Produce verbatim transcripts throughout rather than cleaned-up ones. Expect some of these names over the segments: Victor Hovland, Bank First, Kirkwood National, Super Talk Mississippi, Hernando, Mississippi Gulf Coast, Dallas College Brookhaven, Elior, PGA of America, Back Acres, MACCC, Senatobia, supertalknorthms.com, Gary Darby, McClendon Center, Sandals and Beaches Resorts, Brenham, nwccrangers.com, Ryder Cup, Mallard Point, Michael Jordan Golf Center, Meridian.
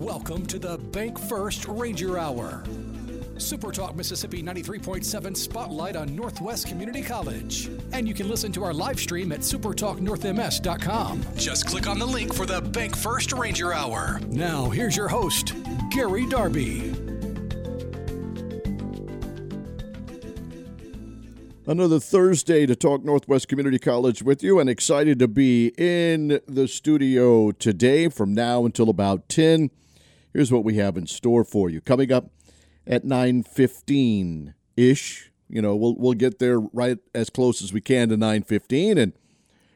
Welcome to the Bank First Ranger Hour. Super Talk Mississippi ninety-three point seven Spotlight on Northwest Community College. And you can listen to our live stream at super talk north m s dot com. Just click on the link for the Bank First Ranger Hour. Now, here's your host, Gary Darby. Another Thursday to talk Northwest Community College with you, and excited to be in the studio today from now until about ten. Here's what we have in store for you. Coming up at nine fifteen ish, you know, we'll we'll get there right as close as we can to nine fifteen, and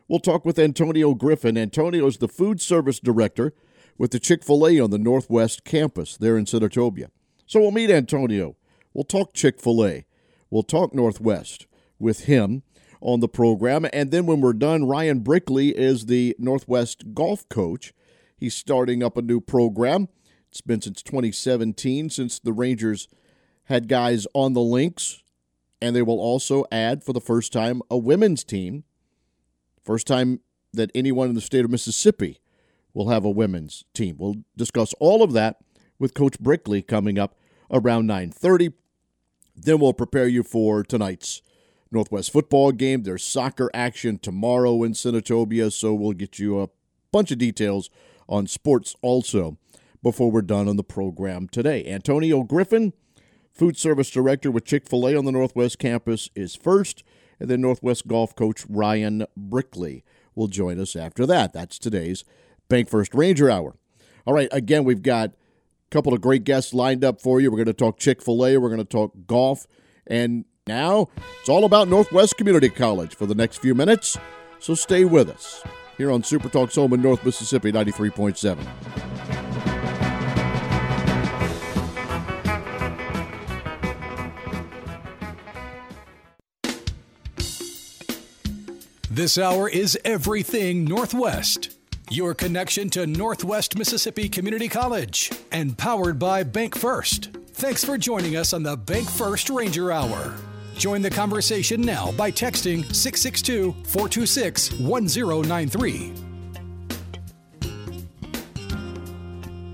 we'll talk with Antonio Griffin. Antonio's the food service director with the Chick-fil-A on the Northwest campus there in Senatobia. So we'll meet Antonio. We'll talk Chick-fil-A. We'll talk Northwest with him on the program. And then when we're done, Ryan Brickley is the Northwest golf coach. He's starting up a new program. It's been since twenty seventeen, since the Rangers had guys on the links, and they will also add for the first time a women's team. First time that anyone in the state of Mississippi will have a women's team. We'll discuss all of that with Coach Brickley coming up around nine thirty. Then we'll prepare you for tonight's Northwest football game. There's soccer action tomorrow in Senatobia, so we'll get you a bunch of details on sports also before we're done on the program today. Antonio Griffin, food service director with Chick-fil-A on the Northwest campus, is first, and then Northwest golf coach Ryan Brickley will join us after that. That's today's Bank First Ranger Hour. All right, again, we've got a couple of great guests lined up for you. We're going to talk Chick-fil-A, we're going to talk golf, and now, it's all about Northwest Community College for the next few minutes, so stay with us here on Super Talk Solomon North Mississippi ninety-three point seven. This hour is everything Northwest. Your connection to Northwest Mississippi Community College and powered by Bank First. Thanks for joining us on the Bank First Ranger Hour. Join the conversation now by texting six six two, four two six, one zero nine three.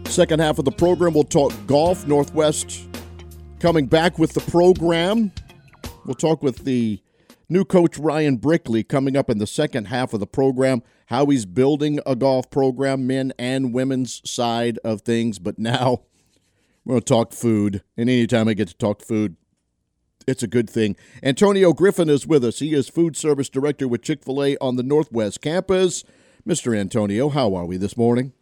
Second half of the program, we'll talk golf. Northwest coming back with the program. We'll talk with the new coach, Ryan Brickley, coming up in the second half of the program, how he's building a golf program, men and women's side of things. But now we're going to talk food, and anytime I get to talk food, it's a good thing. Antonio Griffin is with us. He is food service director with Chick-fil-A on the Northwest campus. Mister Antonio, how are we this morning?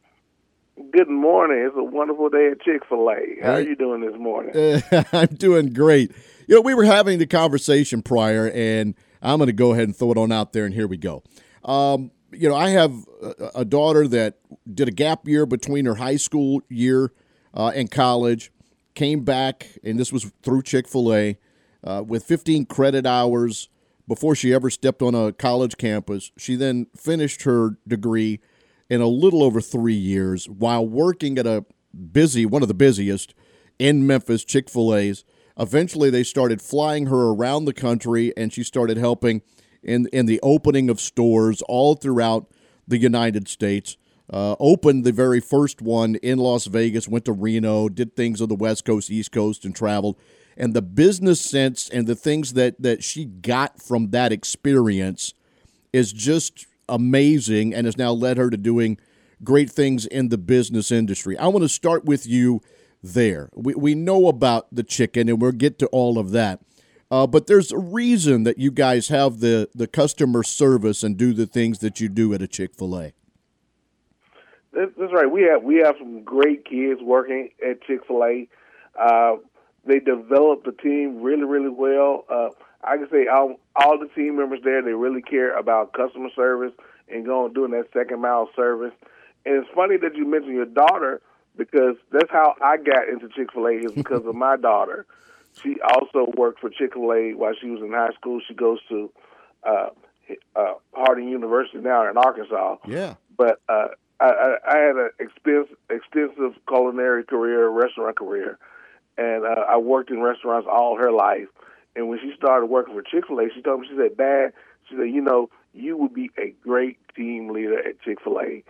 Good morning. It's a wonderful day at Chick-fil-A. How are you doing this morning? I'm doing great. You know, we were having the conversation prior, and I'm going to go ahead and throw it on out there, and here we go. Um, you know, I have a, a daughter that did a gap year between her high school year uh, and college, came back, and this was through Chick-fil-A, Uh, with fifteen credit hours before she ever stepped on a college campus. She then finished her degree in a little over three years while working at a busy, one of the busiest, in Memphis, Chick-fil-A's. Eventually, they started flying her around the country, and she started helping in, in the opening of stores all throughout the United States. Uh, opened the very first one in Las Vegas, went to Reno, did things on the West Coast, East Coast, and traveled. And the business sense and the things that, that she got from that experience is just amazing and has now led her to doing great things in the business industry. I want to start with you there. We we know about the chicken, and we'll get to all of that. Uh, but there's a reason that you guys have the, the customer service and do the things that you do at a Chick-fil-A. That's right. We have, we have some great kids working at Chick-fil-A. Uh They developed the team really, really well. Uh, I can say all, all the team members there, they really care about customer service and going doing that second mile service. And it's funny that you mentioned your daughter, because that's how I got into Chick-fil-A, is because of my daughter. She also worked for Chick-fil-A while she was in high school. She goes to uh, uh, Harding University now in Arkansas. Yeah. But uh, I, I had an expensive, extensive culinary career, restaurant career. And uh, I worked in restaurants all her life. And when she started working for Chick-fil-A, she told me, she said, Dad, she said, you know, you would be a great team leader at Chick-fil-A.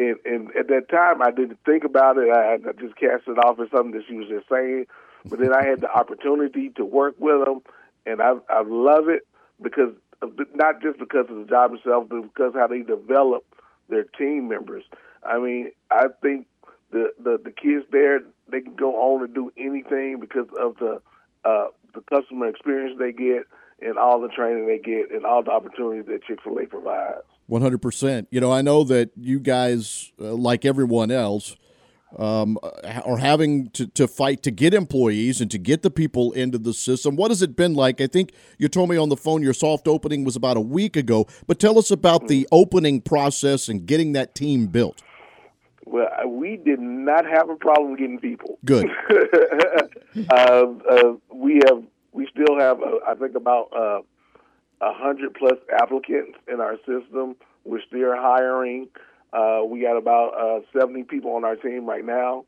And, and at that time, I didn't think about it. I, I just cast it off as something that she was just saying. But then I had the opportunity to work with them, and I, I love it, because of the, not just because of the job itself, but because how they develop their team members. I mean, I think the, the, the kids there, they can go on and do anything because of the uh, the customer experience they get and all the training they get and all the opportunities that Chick-fil-A provides. one hundred percent. You know, I know that you guys, uh, like everyone else, um, are having to, to fight to get employees and to get the people into the system. What has it been like? I think you told me on the phone your soft opening was about a week ago, but tell us about mm-hmm. the opening process and getting that team built. Well, we did not have a problem getting people. Good. uh, uh, we have, we still have, uh, I think, about uh, one hundred plus applicants in our system. We're still hiring. Uh, we got about uh, seventy people on our team right now.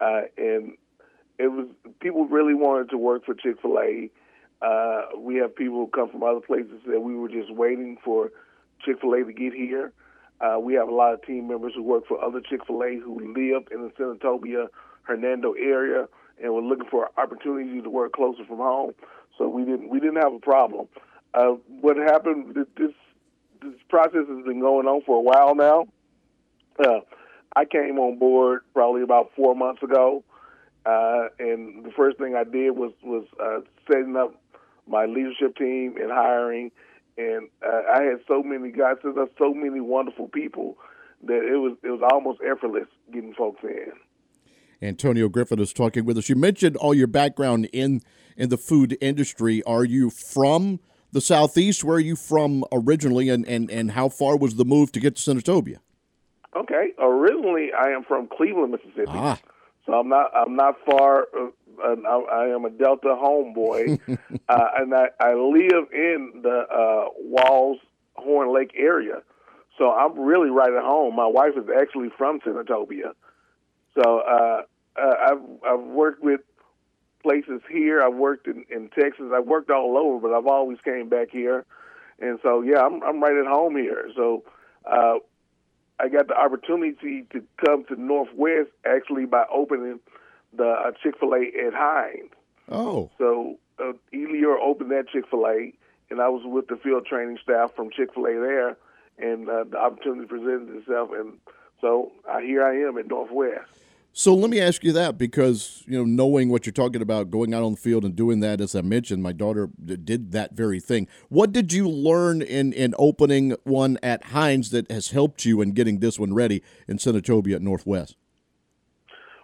Uh, and it was, people really wanted to work for Chick-fil-A. Uh, we have people who come from other places that we were just waiting for Chick-fil-A to get here. Uh, we have a lot of team members who work for other Chick-fil-A who live in the Senatobia, Hernando area, and were looking for an opportunity to work closer from home. So we didn't we didn't have a problem. Uh, what happened? This this process has been going on for a while now. Uh, I came on board probably about four months ago, uh, and the first thing I did was was uh, setting up my leadership team and hiring. And uh, I had so many guys, so many wonderful people that it was it was almost effortless getting folks in. Antonio Griffin is talking with us. You mentioned all your background in in the food industry. Are you from the Southeast? Where are you from originally, and, and, and how far was the move to get to Senatobia? Okay, originally I am from Cleveland, Mississippi. Ah. So I'm not I'm not far. Uh, I am a Delta homeboy, uh, and I, I live in the uh, Walls, Horn Lake area, so I'm really right at home. My wife is actually from Senatobia, so uh, I've, I've worked with places here. I've worked in, in Texas. I've worked all over, but I've always came back here, and so, yeah, I'm, I'm right at home here. So uh, I got the opportunity to come to Northwest actually by opening the uh, Chick-fil-A at Hines. Oh. So uh, Elior opened that Chick-fil-A, and I was with the field training staff from Chick-fil-A there, and uh, the opportunity presented itself, and so uh, here I am at Northwest. So let me ask you that, because, you know, knowing what you're talking about, going out on the field and doing that, as I mentioned, my daughter did that very thing. What did you learn in, in opening one at Hines that has helped you in getting this one ready in Senatobia at Northwest?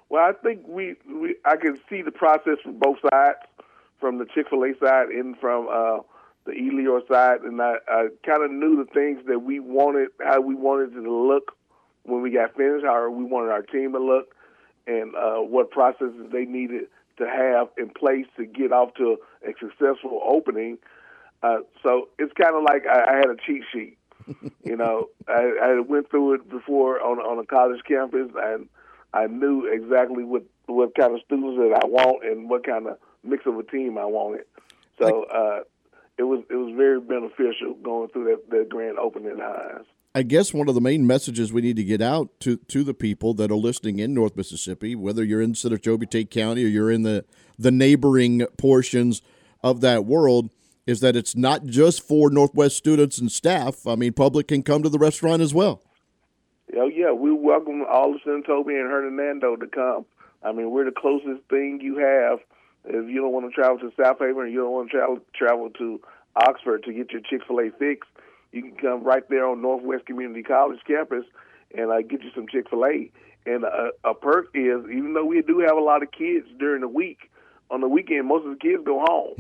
Well, I think we, we I can see the process from both sides, from the Chick-fil-A side and from uh, the Elior side, and I, I kind of knew the things that we wanted, how we wanted it to look when we got finished, how we wanted our team to look, and uh, what processes they needed to have in place to get off to a successful opening. Uh, so it's kind of like I, I had a cheat sheet. You know, I, I went through it before on on a college campus, and I knew exactly what, what kind of students that I want and what kind of mix of a team I wanted. So uh, it was it was very beneficial going through that, that grand opening eyes. I guess one of the main messages we need to get out to, to the people that are listening in North Mississippi, whether you're in Senatobia County or you're in the, the neighboring portions of that world, is that it's not just for Northwest students and staff. I mean, public can come to the restaurant as well. Oh, yeah, we welcome all of Senatobia and Hernando to come. I mean, we're the closest thing you have. If you don't want to travel to South Haven or you don't want to travel, travel to Oxford to get your Chick-fil-A fix, you can come right there on Northwest Community College campus and uh, get you some Chick-fil-A. And uh, a perk is, even though we do have a lot of kids during the week, on the weekend, most of the kids go home.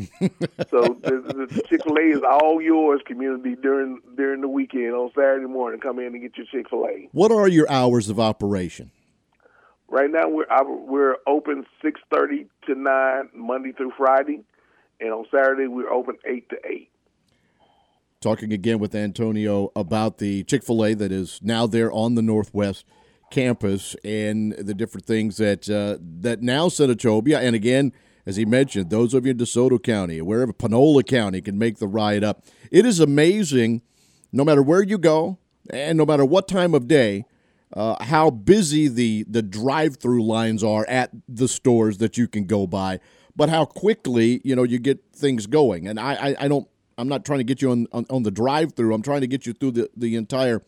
So the, the Chick-fil-A is all yours, community, during during the weekend. On Saturday morning, come in and get your Chick-fil-A. What are your hours of operation? Right now, we're we're open six thirty to nine, Monday through Friday. And on Saturday, we're open eight to eight. Talking again with Antonio about the Chick-fil-A that is now there on the Northwest campus and the different things that, uh, that now Senatobia, and again, as he mentioned, those of you in DeSoto County, wherever Panola County can make the ride up. It is amazing, no matter where you go and no matter what time of day, uh, how busy the, the drive-through lines are at the stores that you can go by, but how quickly, you know, you get things going. And I, I, I don't, I'm not trying to get you on, on, on the drive-through. I'm trying to get you through the, the entire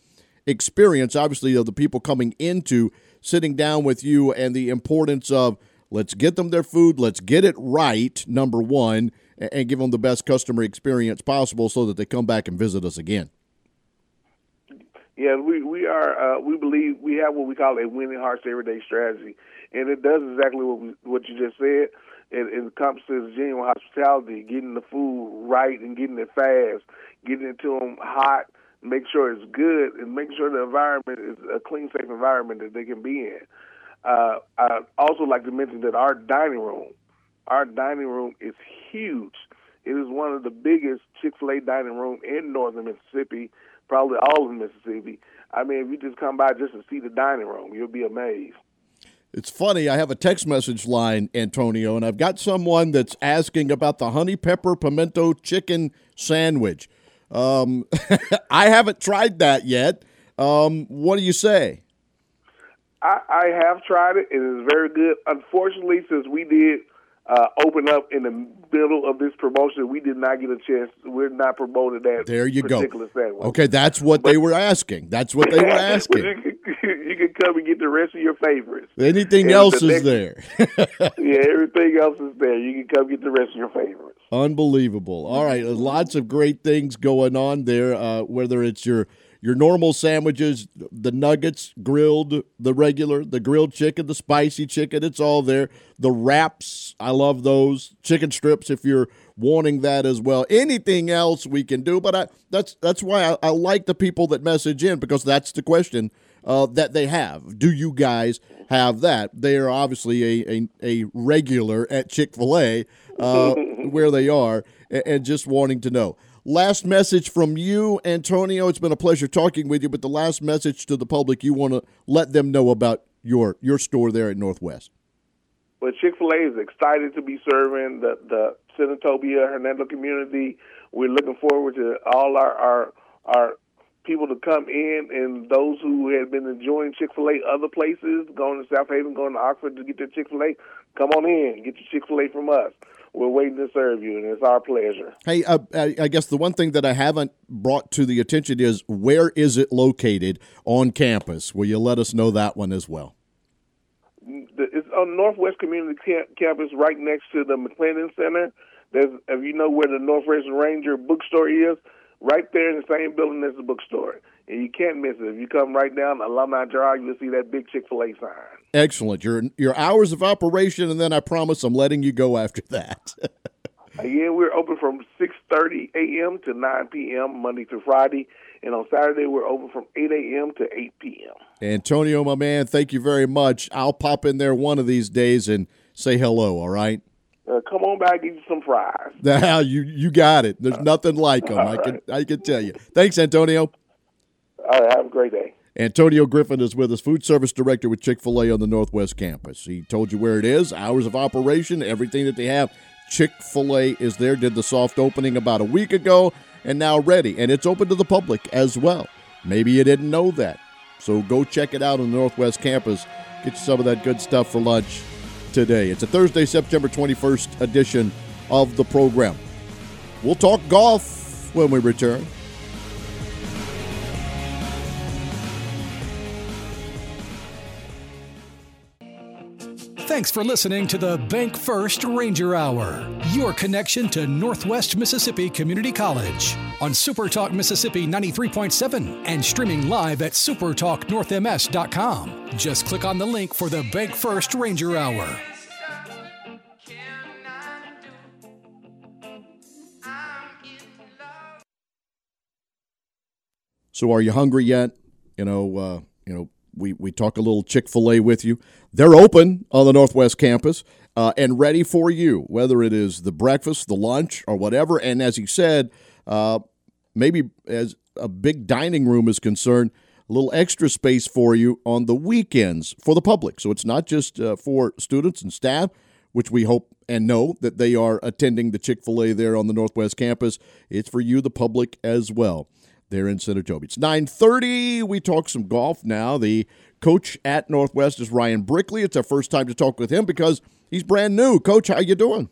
experience, obviously, of the people coming into sitting down with you and the importance of let's get them their food, let's get it right, number one, and, and give them the best customer experience possible so that they come back and visit us again. Yeah, we we are uh, we believe we have what we call a winning hearts everyday strategy, and it does exactly what we, what you just said. It, it encompasses genuine hospitality, getting the food right and getting it fast, getting it to them hot, make sure it's good, and make sure the environment is a clean, safe environment that they can be in. Uh, I also like to mention that our dining room, our dining room is huge. It is one of the biggest Chick-fil-A dining room in northern Mississippi, probably all of Mississippi. I mean, if you just come by just to see the dining room, you'll be amazed. It's funny, I have a text message line, Antonio, and I've got someone that's asking about the honey pepper pimento chicken sandwich. Um, I haven't tried that yet. Um, what do you say? I, I have tried it. It is very good. Unfortunately, since we did uh, open up in the middle of this promotion, we did not get a chance. We're not promoting that there you particular go. Sandwich. Okay, that's what but, they were asking. That's what they were asking. you, can, you can come and get the rest of your favorites. Anything and else the is next, there. Yeah, everything else is there. You can come get the rest of your favorites. Unbelievable. All right, lots of great things going on there, uh, whether it's your – your normal sandwiches, the nuggets, grilled, the regular, the grilled chicken, the spicy chicken, it's all there. The wraps, I love those. Chicken strips, if you're wanting that as well. Anything else we can do, but I, that's that's why I, I like the people that message in, because that's the question uh, that they have. Do you guys have that? They are obviously a, a, a regular at Chick-fil-A uh, where they are and, and just wanting to know. Last message from you, Antonio. It's been a pleasure talking with you, but the last message to the public, you want to let them know about your your store there at Northwest. Well, Chick-fil-A is excited to be serving the, the Senatobia, Hernando community. We're looking forward to all our, our, our people to come in, and those who have been enjoying Chick-fil-A other places, going to South Haven, going to Oxford to get their Chick-fil-A, come on in, get your Chick-fil-A from us. We're waiting to serve you, and it's our pleasure. Hey, uh, I guess the one thing that I haven't brought to the attention is where is it located on campus? Will you let us know that one as well? It's on Northwest Community Camp- Campus right next to the McClendon Center. There's, if you know where the Northwest Ranger Bookstore is, right there in the same building as the bookstore. And you can't miss it. If you come right down Alumni Drive, you'll see that big Chick-fil-A sign. Excellent. Your your hours of operation, and then I promise I'm letting you go after that. Yeah, we're open from six thirty a.m. to nine p.m. Monday through Friday. And on Saturday, we're open from eight a.m. to eight p.m. Antonio, my man, thank you very much. I'll pop in there one of these days and say hello, all right? Uh, come on back, get you some fries. Now, you, you got it. There's nothing like them. I can, I can tell you. Thanks, Antonio. All right, have a great day. Antonio Griffin is with us, food service director with Chick-fil-A on the Northwest Campus. He told you where it is, hours of operation, everything that they have. Chick-fil-A is there, did the soft opening about a week ago, and now ready. And it's open to the public as well. Maybe you didn't know that. So go check it out on the Northwest Campus. Get you some of that good stuff for lunch today. It's a Thursday, September twenty-first edition of the program. We'll talk golf when we return. Thanks for listening to the Bank First Ranger Hour, your connection to Northwest Mississippi Community College on Super Talk Mississippi ninety-three point seven and streaming live at super talk north m s dot com. Just click on the link for the Bank First Ranger Hour. So are you hungry yet? You know, uh, you know, We we talk a little Chick-fil-A with you. They're open on the Northwest Campus uh, and ready for you, whether it is the breakfast, the lunch, or whatever. And as he said, uh, maybe as a big dining room is concerned, a little extra space for you on the weekends for the public. So it's not just uh, for students and staff, which we hope and know that they are attending the Chick-fil-A there on the Northwest Campus. It's for you, the public, as well. there in Senatobia. It's nine thirty. We talk some golf now. The coach at Northwest is Ryan Brickley. It's our first time to talk with him because he's brand new. Coach, how you doing?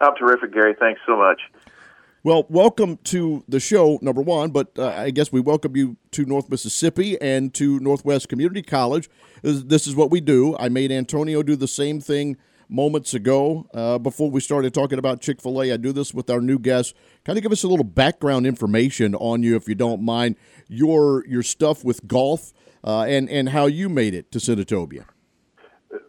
I'm terrific, Gary. Thanks so much. Well, welcome to the show, number one, but uh, I guess we welcome you to North Mississippi and to Northwest Community College. This is what we do. I made Antonio do the same thing moments ago uh, before we started talking about Chick-fil-A. I do this with our new guests. Kind of give us a little background information on you, if you don't mind, your your stuff with golf uh, and, and how you made it to Senatobia.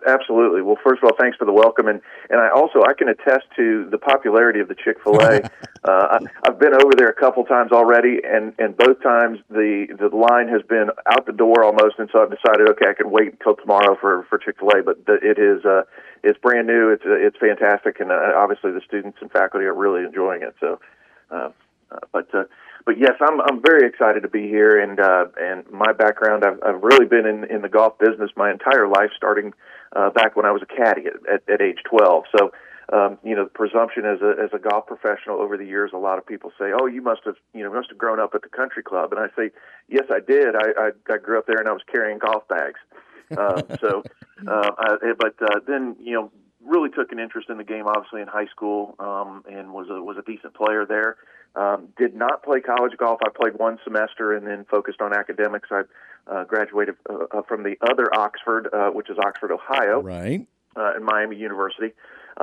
Absolutely. Well, first of all, thanks for the welcome, and, and I also I can attest to the popularity of the Chick-fil-A. uh, I've been over there a couple times already, and, and both times the, the line has been out the door almost, and so I've decided, okay, I can wait until tomorrow for, for Chick-fil-A. But the, it is uh, it's brand new, it's uh, it's fantastic, and uh, obviously the students and faculty are really enjoying it. So, uh, uh, but. Uh, But yes, I'm I'm very excited to be here, and uh, and my background, I've I've really been in, in the golf business my entire life, starting uh, back when I was a caddy at, at, at age twelve. So, um, you know, the presumption as a as a golf professional over the years, a lot of people say, "Oh, you must have you know must have grown up at the country club," and I say, "Yes, I did. I I, I grew up there, and I was carrying golf bags." Uh, so, uh, I, but uh, then you know. Really took an interest in the game, obviously, in high school, um, and was a, was a decent player there. Um, did not play college golf. I played one semester and then focused on academics. I uh, graduated uh, from the other Oxford, uh, which is Oxford, Ohio, right, uh, and Miami University.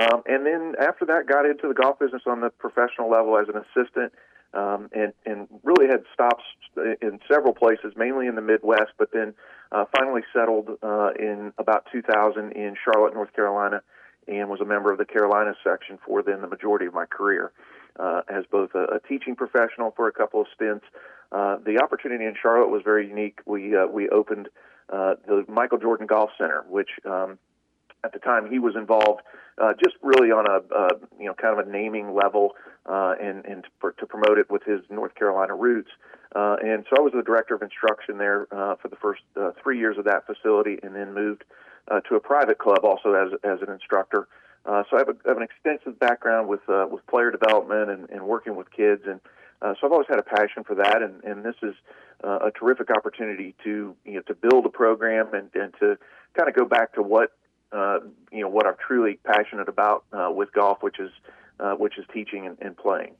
Um, and then after that, got into the golf business on the professional level as an assistant, um, and, and really had stops in several places, mainly in the Midwest, but then uh, finally settled uh, in about two thousand in Charlotte, North Carolina, and was a member of the Carolina section for then the majority of my career uh, as both a, a teaching professional for a couple of stints. Uh, the opportunity in Charlotte was very unique. We uh, we opened uh, the Michael Jordan Golf Center, which um, at the time he was involved uh, just really on a uh, you know kind of a naming level uh, and and to, pr- to promote it with his North Carolina roots. Uh, and so I was the director of instruction there uh, for the first uh, three years of that facility, and then moved Uh, to a private club also as as an instructor. Uh, so I have, a, I have an extensive background with uh, with player development and, and working with kids, and uh, so I've always had a passion for that, and, and this is uh, a terrific opportunity to you know to build a program and, and to kind of go back to what uh, you know what I'm truly passionate about uh, with golf, which is uh, which is teaching and, and playing.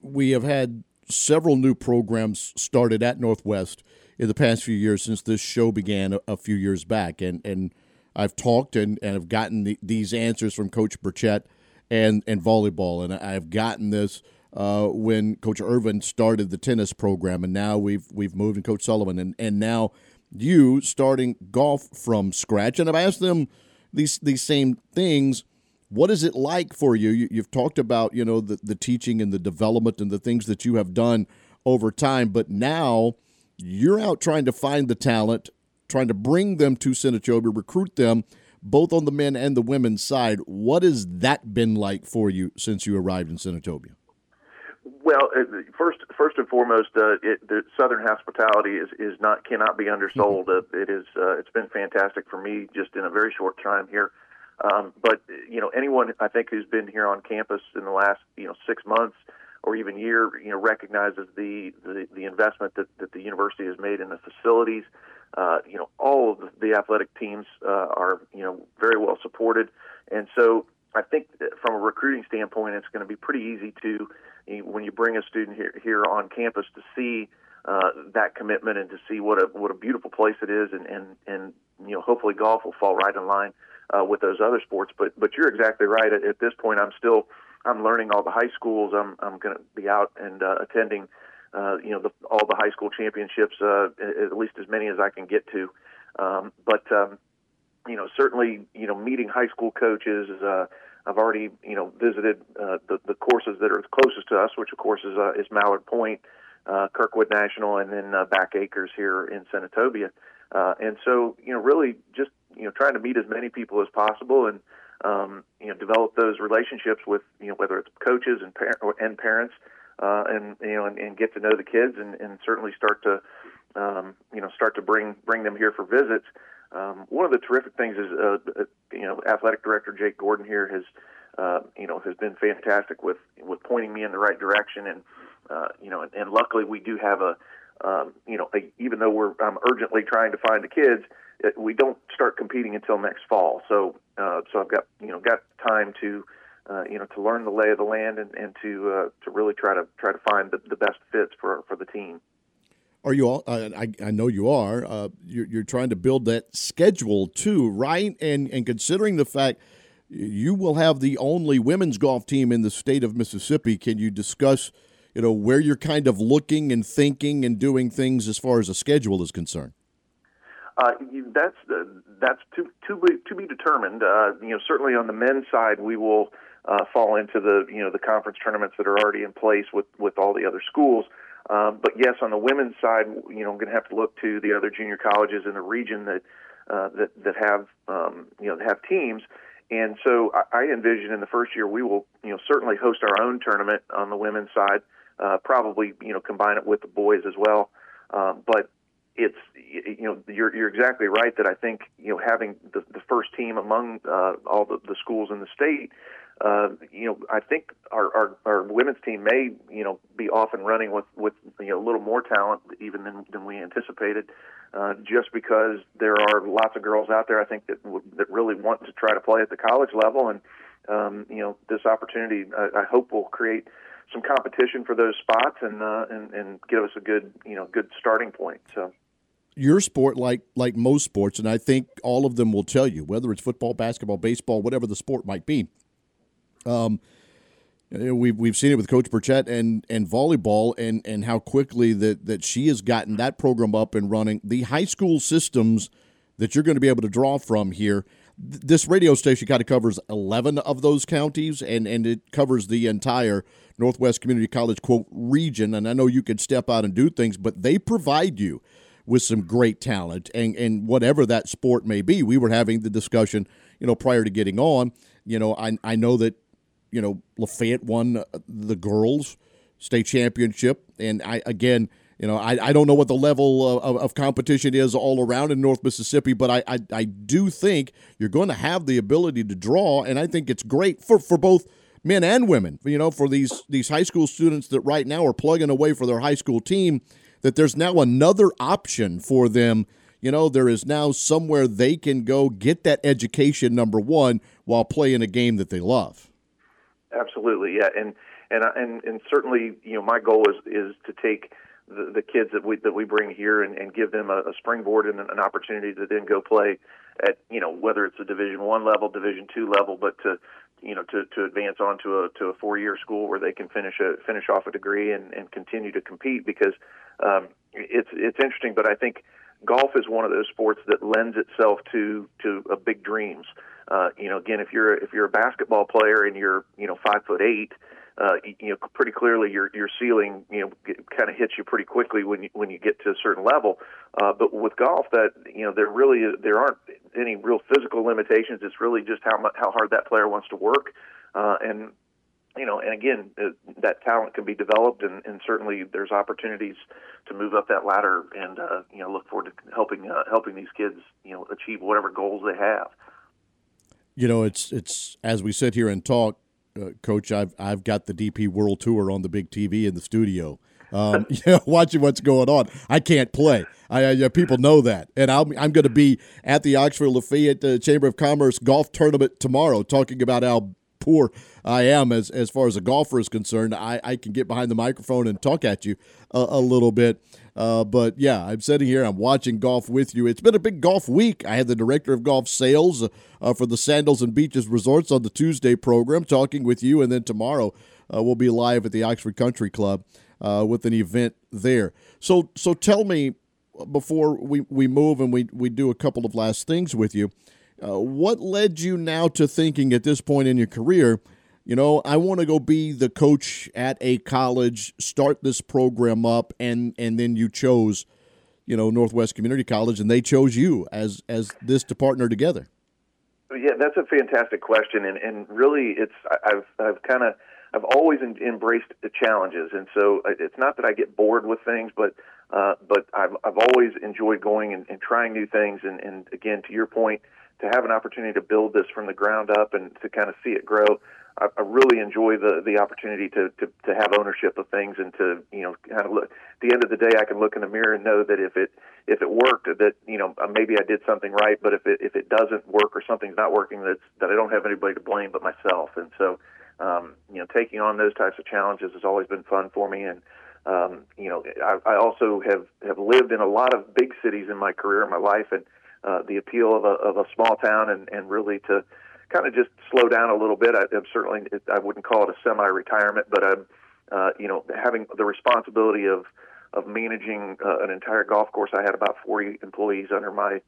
We have had several new programs started at Northwest in the past few years since this show began a, a few years back. And, and I've talked and, and have gotten the, these answers from Coach Burchett and, and volleyball. And I've gotten this uh, when Coach Irvin started the tennis program, and now we've we've moved, and Coach Sullivan, and, and now you starting golf from scratch. And I've asked them these these same things. What is it like for you? you you've talked about, you know, the, the teaching and the development and the things that you have done over time, but now you're out trying to find the talent, trying to bring them to Senatobia, recruit them, both on the men and the women's side. What has that been like for you since you arrived in Senatobia? Well, first, first and foremost, uh, it, the Southern hospitality is, is not cannot be undersold. Mm-hmm. Uh, it is uh, it's been fantastic for me just in a very short time here. Um, but you know, anyone I think who's been here on campus in the last you know six months. Or even year, you know, recognizes the, the, the investment that, that the university has made in the facilities. Uh, you know, all of the athletic teams uh, are, you know, very well supported. And so I think from a recruiting standpoint, it's going to be pretty easy to, you know, when you bring a student here, here on campus, to see uh, that commitment and to see what a what a beautiful place it is. And, and, and you know, hopefully golf will fall right in line uh, with those other sports. But, but you're exactly right. At, at this point, I'm still... I'm learning all the high schools. I'm I'm going to be out and uh, attending, uh, you know, the, all the high school championships, uh, at least as many as I can get to. Um, but um, you know, certainly, you know, meeting high school coaches. Uh, I've already, you know, visited uh, the the courses that are closest to us, which of course is uh, is Mallard Point, uh, Kirkwood National, and then uh, Back Acres here in Senatobia. Uh, and so, you know, really just you know trying to meet as many people as possible and. Um, you know, develop those relationships with, you know, whether it's coaches and, par- or, and parents uh, and, you know, and, and get to know the kids and, and certainly start to, um, you know, start to bring bring them here for visits. Um, one of the terrific things is, uh, you know, athletic director Jake Gordon here has, uh, you know, has been fantastic with, with pointing me in the right direction and, uh, you know, and, and luckily we do have a, um, you know, a, even though we're I'm urgently trying to find the kids, it, we don't start competing until next fall. So, uh, so I've got, you know, got time to, uh, you know, to learn the lay of the land and, and to uh, to really try to try to find the, the best fits for for the team. Are you all? Uh, I I know you are. Uh, you're, you're trying to build that schedule too, right? And and considering the fact you will have the only women's golf team in the state of Mississippi, can you discuss, you know, where you're kind of looking and thinking and doing things as far as a schedule is concerned? Uh, that's uh, that's to to be, to be determined. Uh, you know, certainly on the men's side, we will uh, fall into the you know the conference tournaments that are already in place with, with all the other schools. Um, but yes, on the women's side, you know, I'm going to have to look to the other junior colleges in the region that uh, that that have um, you know that have teams. And so I, I envision in the first year we will you know certainly host our own tournament on the women's side. Uh, probably you know combine it with the boys as well, uh, but. It's you know you're you're exactly right that I think you know having the, the first team among uh, all the, the schools in the state, uh, you know I think our, our our women's team may you know be off and running with with you know a little more talent even than than we anticipated, uh, just because there are lots of girls out there I think that w- that really want to try to play at the college level, and um, you know this opportunity I, I hope will create some competition for those spots and uh, and and give us a good you know good starting point. So. Your sport, like like most sports, and I think all of them will tell you, whether it's football, basketball, baseball, whatever the sport might be, um, we've we've seen it with Coach Burchett and and volleyball, and and how quickly that that she has gotten that program up and running. The high school systems that you're going to be able to draw from here. Th- this radio station kind of covers eleven of those counties, and and it covers the entire Northwest Community College quote region. And I know you can step out and do things, but they provide you with some great talent, and, and whatever that sport may be. We were having the discussion, you know, prior to getting on, you know, I I know that, you know, Lafayette won the girls' state championship, and I again, you know, I, I don't know what the level of, of competition is all around in North Mississippi, but I, I, I do think you're going to have the ability to draw, and I think it's great for, for both men and women, you know, for these, these high school students that right now are plugging away for their high school team, that there's now another option for them. You know, there is now somewhere they can go get that education, number one, while playing a game that they love. Absolutely, yeah, and and and, and certainly, you know, my goal is, is to take the, the kids that we that we bring here and, and give them a, a springboard and an opportunity to then go play at, you know, whether it's a Division One level, Division Two level, but to you know, to, to advance on to a, to a four-year school where they can finish a, finish off a degree and, and continue to compete, because um, it's it's interesting, but I think golf is one of those sports that lends itself to to a big dreams. Uh, you know, again, if you're if you're a basketball player and you're you know five foot eight, uh, you know pretty clearly your your ceiling you know kind of hits you pretty quickly when you, when you get to a certain level. Uh, but with golf, that you know there really is, there aren't any real physical limitations. It's really just how much, how hard that player wants to work, uh, and you know, and again, uh, that talent can be developed, and, and certainly there's opportunities to move up that ladder, and uh, you know, look forward to helping uh, helping these kids, you know, achieve whatever goals they have. You know, it's it's as we sit here and talk, uh, Coach. I've I've got the D P World Tour on the big T V in the studio. Um, you know, watching what's going on. I can't play. I, I yeah, people know that, and I'll, I'm going to be at the Oxford Lafayette uh, Chamber of Commerce golf tournament tomorrow, talking about how poor I am as as far as a golfer is concerned. I, I can get behind the microphone and talk at you a, a little bit, uh, but yeah, I'm sitting here. I'm watching golf with you. It's been a big golf week. I had the director of golf sales uh, uh, for the Sandals and Beaches Resorts on the Tuesday program talking with you, and then tomorrow uh, we'll be live at the Oxford Country Club. Uh, with an event there. So so tell me, before we, we move and we, we do a couple of last things with you, uh, what led you now to thinking at this point in your career, you know, I want to go be the coach at a college, start this program up, and, and then you chose, you know, Northwest Community College, and they chose you as, as this to partner together? Yeah, that's a fantastic question, and, and really it's I've I've kind of I've always en- embraced the challenges, and so it's not that I get bored with things, but uh, but I've I've always enjoyed going and, and trying new things, and, and again, to your point, to have an opportunity to build this from the ground up and to kind of see it grow, I, I really enjoy the, the opportunity to, to, to have ownership of things and to, you know, kind of look. At the end of the day, I can look in the mirror and know that if it if it worked, that, you know, maybe I did something right. But if it if it doesn't work or something's not working, that's that I don't have anybody to blame but myself. And so, um, you know, taking on those types of challenges has always been fun for me. And um, you know, I, I also have, have lived in a lot of big cities in my career, in my life, and uh, the appeal of a of a small town and, and really to kind of just slow down a little bit. I, I'm certainly, I wouldn't call it a semi-retirement, but I'm, uh, you know, having the responsibility of of managing uh, an entire golf course. I had about forty employees under my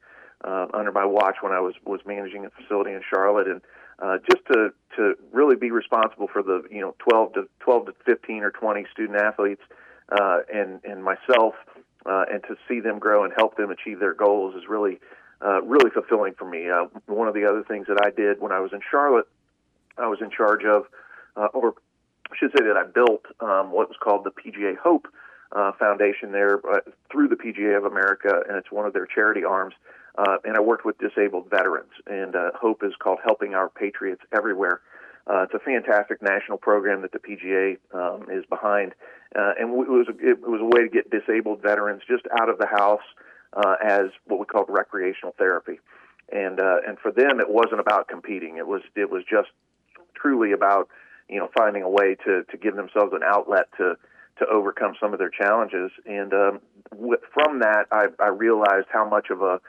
uh, under my watch when I was was managing a facility in Charlotte, and uh, just to to really be responsible for the you know twelve to fifteen or twenty student athletes uh, and and myself, uh, and to see them grow and help them achieve their goals is really. Uh, really fulfilling for me. Uh, one of the other things that I did when I was in Charlotte, I was in charge of, uh, or I should say that I built um, what was called the P G A Hope uh, Foundation there uh, through the P G A of America, and it's one of their charity arms. Uh, and I worked with disabled veterans, and uh, Hope is called Helping Our Patriots Everywhere. Uh, it's a fantastic national program that the P G A um, is behind, uh, and it was a, it was a way to get disabled veterans just out of the house. Uh, as what we call recreational therapy, and uh, and for them it wasn't about competing. It was it was just truly about you know finding a way to, to give themselves an outlet to to overcome some of their challenges. And um, with, from that, I, I realized how much of a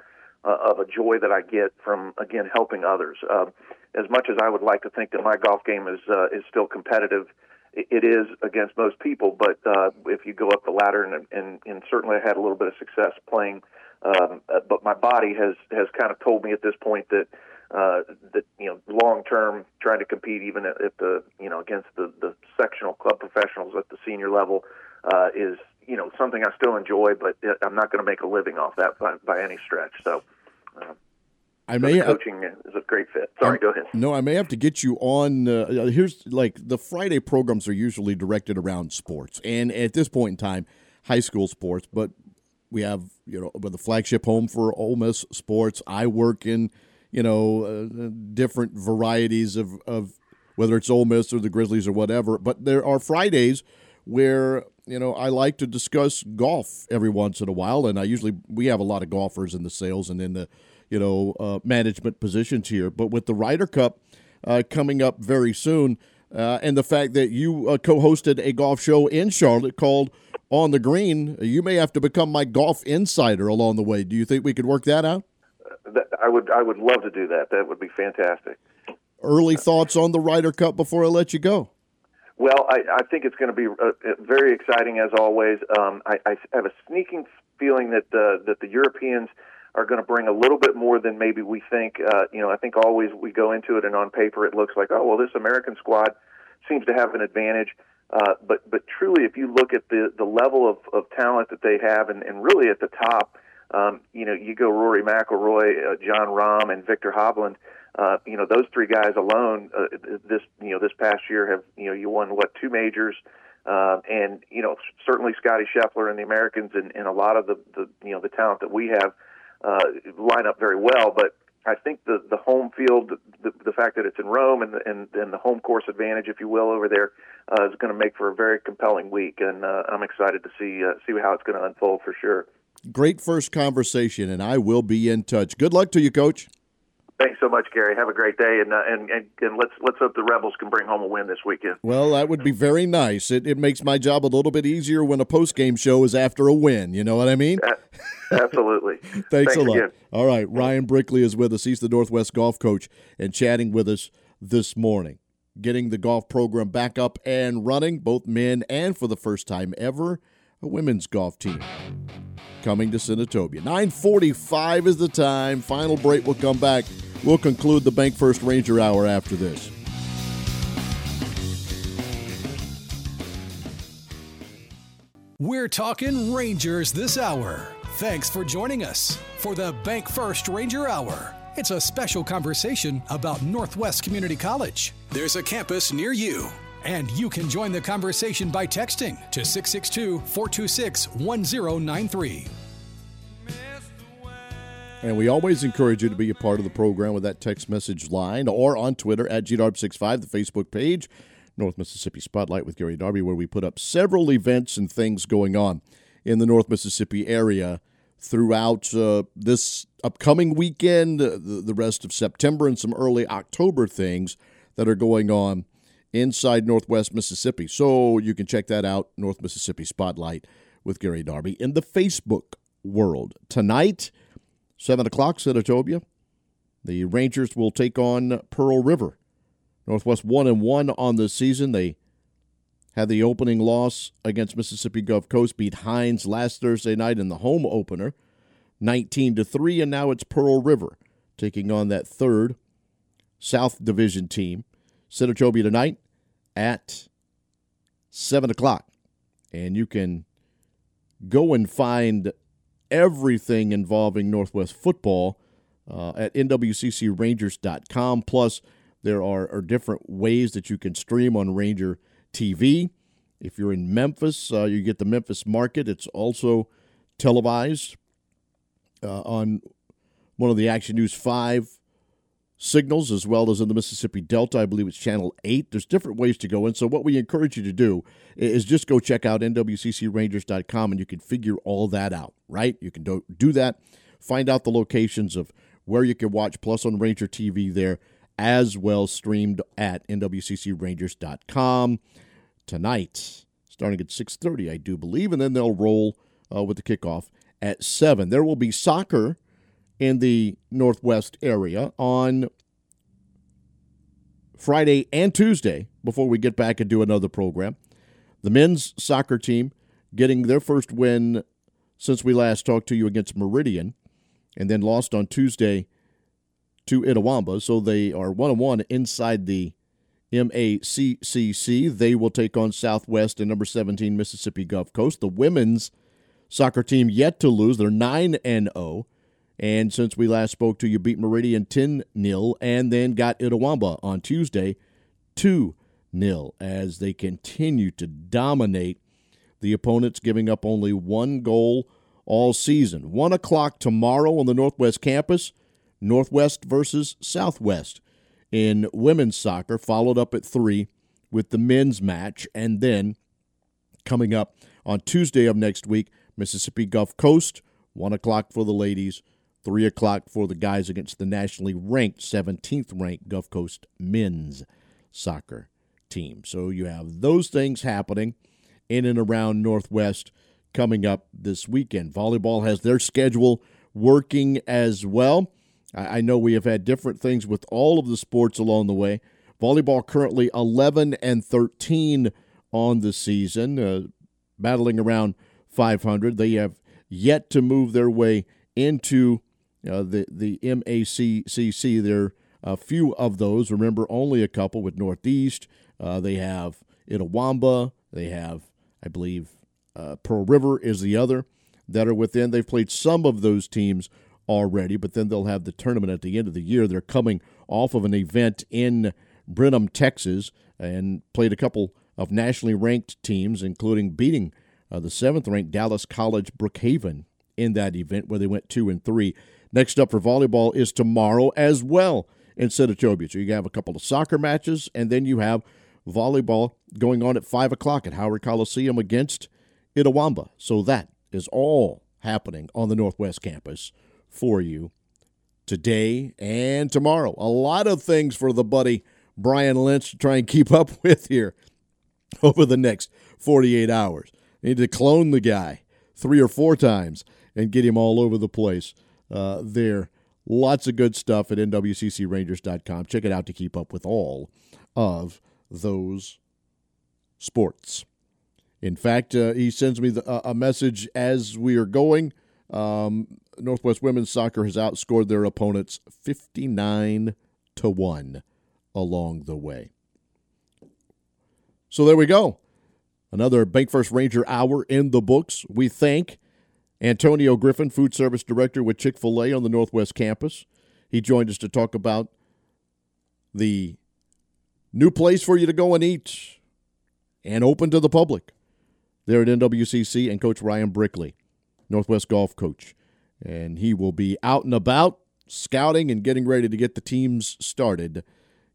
uh, of a joy that I get from again helping others. Um, as much as I would like to think that my golf game is uh, is still competitive. It is against most people, but uh, if you go up the ladder, and, and, and certainly I had a little bit of success playing, um, uh, but my body has, has kind of told me at this point that uh, that you know long term trying to compete even at, at the you know against the, the sectional club professionals at the senior level uh, is you know something I still enjoy, but I'm not going to make a living off that by, by any stretch. So. Uh, I may so coaching have, is a great fit. Sorry, I'm, go ahead. No, I may have to get you on. Uh, here's like the Friday programs are usually directed around sports, and at this point in time, high school sports. But we have you know the flagship home for Ole Miss sports. I work in you know uh, different varieties of of whether it's Ole Miss or the Grizzlies or whatever. But there are Fridays where you know I like to discuss golf every once in a while, and I usually we have a lot of golfers in the sales and in the you know, uh, management positions here. But with the Ryder Cup uh, coming up very soon uh, and the fact that you uh, co-hosted a golf show in Charlotte called On the Green, you may have to become my golf insider along the way. Do you think we could work that out? Uh, that, I would I would love to do that. That would be fantastic. Early thoughts on the Ryder Cup before I let you go? Well, I, I think it's going to be uh, very exciting as always. Um, I, I have a sneaking feeling that uh, that the Europeans are going to bring a little bit more than maybe we think. Uh, you know, I think always we go into it and on paper it looks like, oh, well, this American squad seems to have an advantage. Uh, but but truly, if you look at the, the level of, of talent that they have and, and really at the top, um, you know, you go Rory McIlroy, uh, John Rahm, and Victor Hovland. Uh, you know, those three guys alone uh, this, you know, this past year have, you know, you won, what, two majors? Uh, and, you know, certainly Scottie Scheffler and the Americans and, and a lot of the, the, you know, the talent that we have Uh, line up very well, but I think the, the home field, the, the fact that it's in Rome and the, and, and the home course advantage, if you will, over there uh, is going to make for a very compelling week, and uh, I'm excited to see uh, see how it's going to unfold for sure. Great first conversation, and I will be in touch. Good luck to you, Coach. Thanks so much, Gary. Have a great day, and uh, and, and and let's let's hope the Rebels can bring home a win this weekend. Well, that would be very nice. It it makes my job a little bit easier when a post-game show is after a win. You know what I mean? Absolutely. Thanks, Thanks a lot. Again. All right, Ryan Brickley is with us. He's the Northwest golf coach and chatting with us this morning, getting the golf program back up and running, both men and for the first time ever, a women's golf team. Coming to Senatobia. nine forty-five is the time. Final break. We'll come back. We'll conclude the Bank First Ranger Hour after this. We're talking Rangers this hour. Thanks for joining us for the Bank First Ranger Hour. It's a special conversation about Northwest Community College. There's a campus near you. And you can join the conversation by texting to six six two, four two six, one zero nine three. And we always encourage you to be a part of the program with that text message line or on Twitter at G D A R B sixty-five, the Facebook page, North Mississippi Spotlight with Gary Darby, where we put up several events and things going on in the North Mississippi area throughout uh, this upcoming weekend, uh, the, the rest of September, and some early October things that are going on inside Northwest Mississippi. So you can check that out, North Mississippi Spotlight with Gary Darby in the Facebook world. Tonight, seven o'clock, Senatobia, the Rangers will take on Pearl River. Northwest one and one on the season. They had the opening loss against Mississippi Gulf Coast, beat Hines last Thursday night in the home opener, nineteen to three, and now it's Pearl River taking on that third South Division team. Senatobia tonight at seven o'clock, and you can go and find everything involving Northwest football uh, at N W C C rangers dot com. Plus, there are, are different ways that you can stream on Ranger T V. If you're in Memphis, uh, you get the Memphis market. It's also televised uh, on one of the Action News five signals, as well as in the Mississippi Delta. I believe it's Channel eight. There's different ways to go in. So what we encourage you to do is just go check out N W C C rangers dot com, and you can figure all that out, right? You can do, do that. Find out the locations of where you can watch, plus on Ranger T V there, as well streamed at N W C C rangers dot com tonight, starting at six thirty, I do believe, and then they'll roll uh, with the kickoff at seven. There will be soccer in the Northwest area on Friday and Tuesday before we get back and do another program. The men's soccer team getting their first win since we last talked to you against Meridian, and then lost on Tuesday to Itawamba, so they are one and one inside the M A C C C. They will take on Southwest and number seventeen Mississippi Gulf Coast. The women's soccer team yet to lose. They're nine and oh, and since we last spoke to you, beat Meridian ten to nothing and then got Itawamba on Tuesday two to nothing as they continue to dominate the opponents, giving up only one goal all season. one o'clock tomorrow on the Northwest campus, Northwest versus Southwest in women's soccer, followed up at three with the men's match. And then coming up on Tuesday of next week, Mississippi Gulf Coast, one o'clock for the ladies, three o'clock for the guys against the nationally ranked seventeenth ranked Gulf Coast men's soccer team. So you have those things happening in and around Northwest coming up this weekend. Volleyball has their schedule working as well. I know we have had different things with all of the sports along the way. Volleyball currently eleven and thirteen on the season, uh, battling around five hundred. They have yet to move their way into uh, the, the M A C C C. There are a few of those. Remember, only a couple with Northeast. Uh, they have Itawamba. They have, I believe, uh, Pearl River is the other that are within. They've played some of those teams already, but then they'll have the tournament at the end of the year. They're coming off of an event in Brenham, Texas, and played a couple of nationally ranked teams, including beating uh, the seventh ranked Dallas College Brookhaven in that event, where they went two and three. Next up for volleyball is tomorrow as well in Senatobia. So you have a couple of soccer matches, and then you have volleyball going on at five o'clock at Howard Coliseum against Itawamba. So that is all happening on the Northwest campus for you today and tomorrow. A lot of things for the buddy Brian Lynch to try and keep up with here over the next forty-eight hours. Need to clone the guy three or four times and get him all over the place uh, there. Lots of good stuff at N W C C rangers dot com. Check it out to keep up with all of those sports. In fact, uh, he sends me the, uh, a message as we are going. Um, Northwest women's soccer has outscored their opponents fifty-nine to one along the way. So there we go. Another Bank First Ranger Hour in the books. We thank Antonio Griffin, food service director with Chick-fil-A on the Northwest campus. He joined us to talk about the new place for you to go and eat and open to the public there at N W C C, and Coach Ryan Brickley, Northwest golf coach, and he will be out and about scouting and getting ready to get the teams started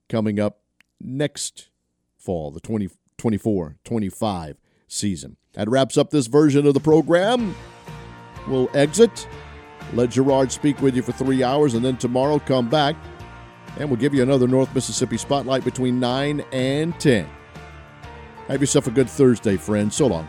coming up next fall, the twenty twenty-four twenty-five season. That wraps up this version of the program. We'll exit, let Gerard speak with you for three hours, and then tomorrow come back, and we'll give you another North Mississippi Spotlight between nine and ten. Have yourself a good Thursday, friend. So long.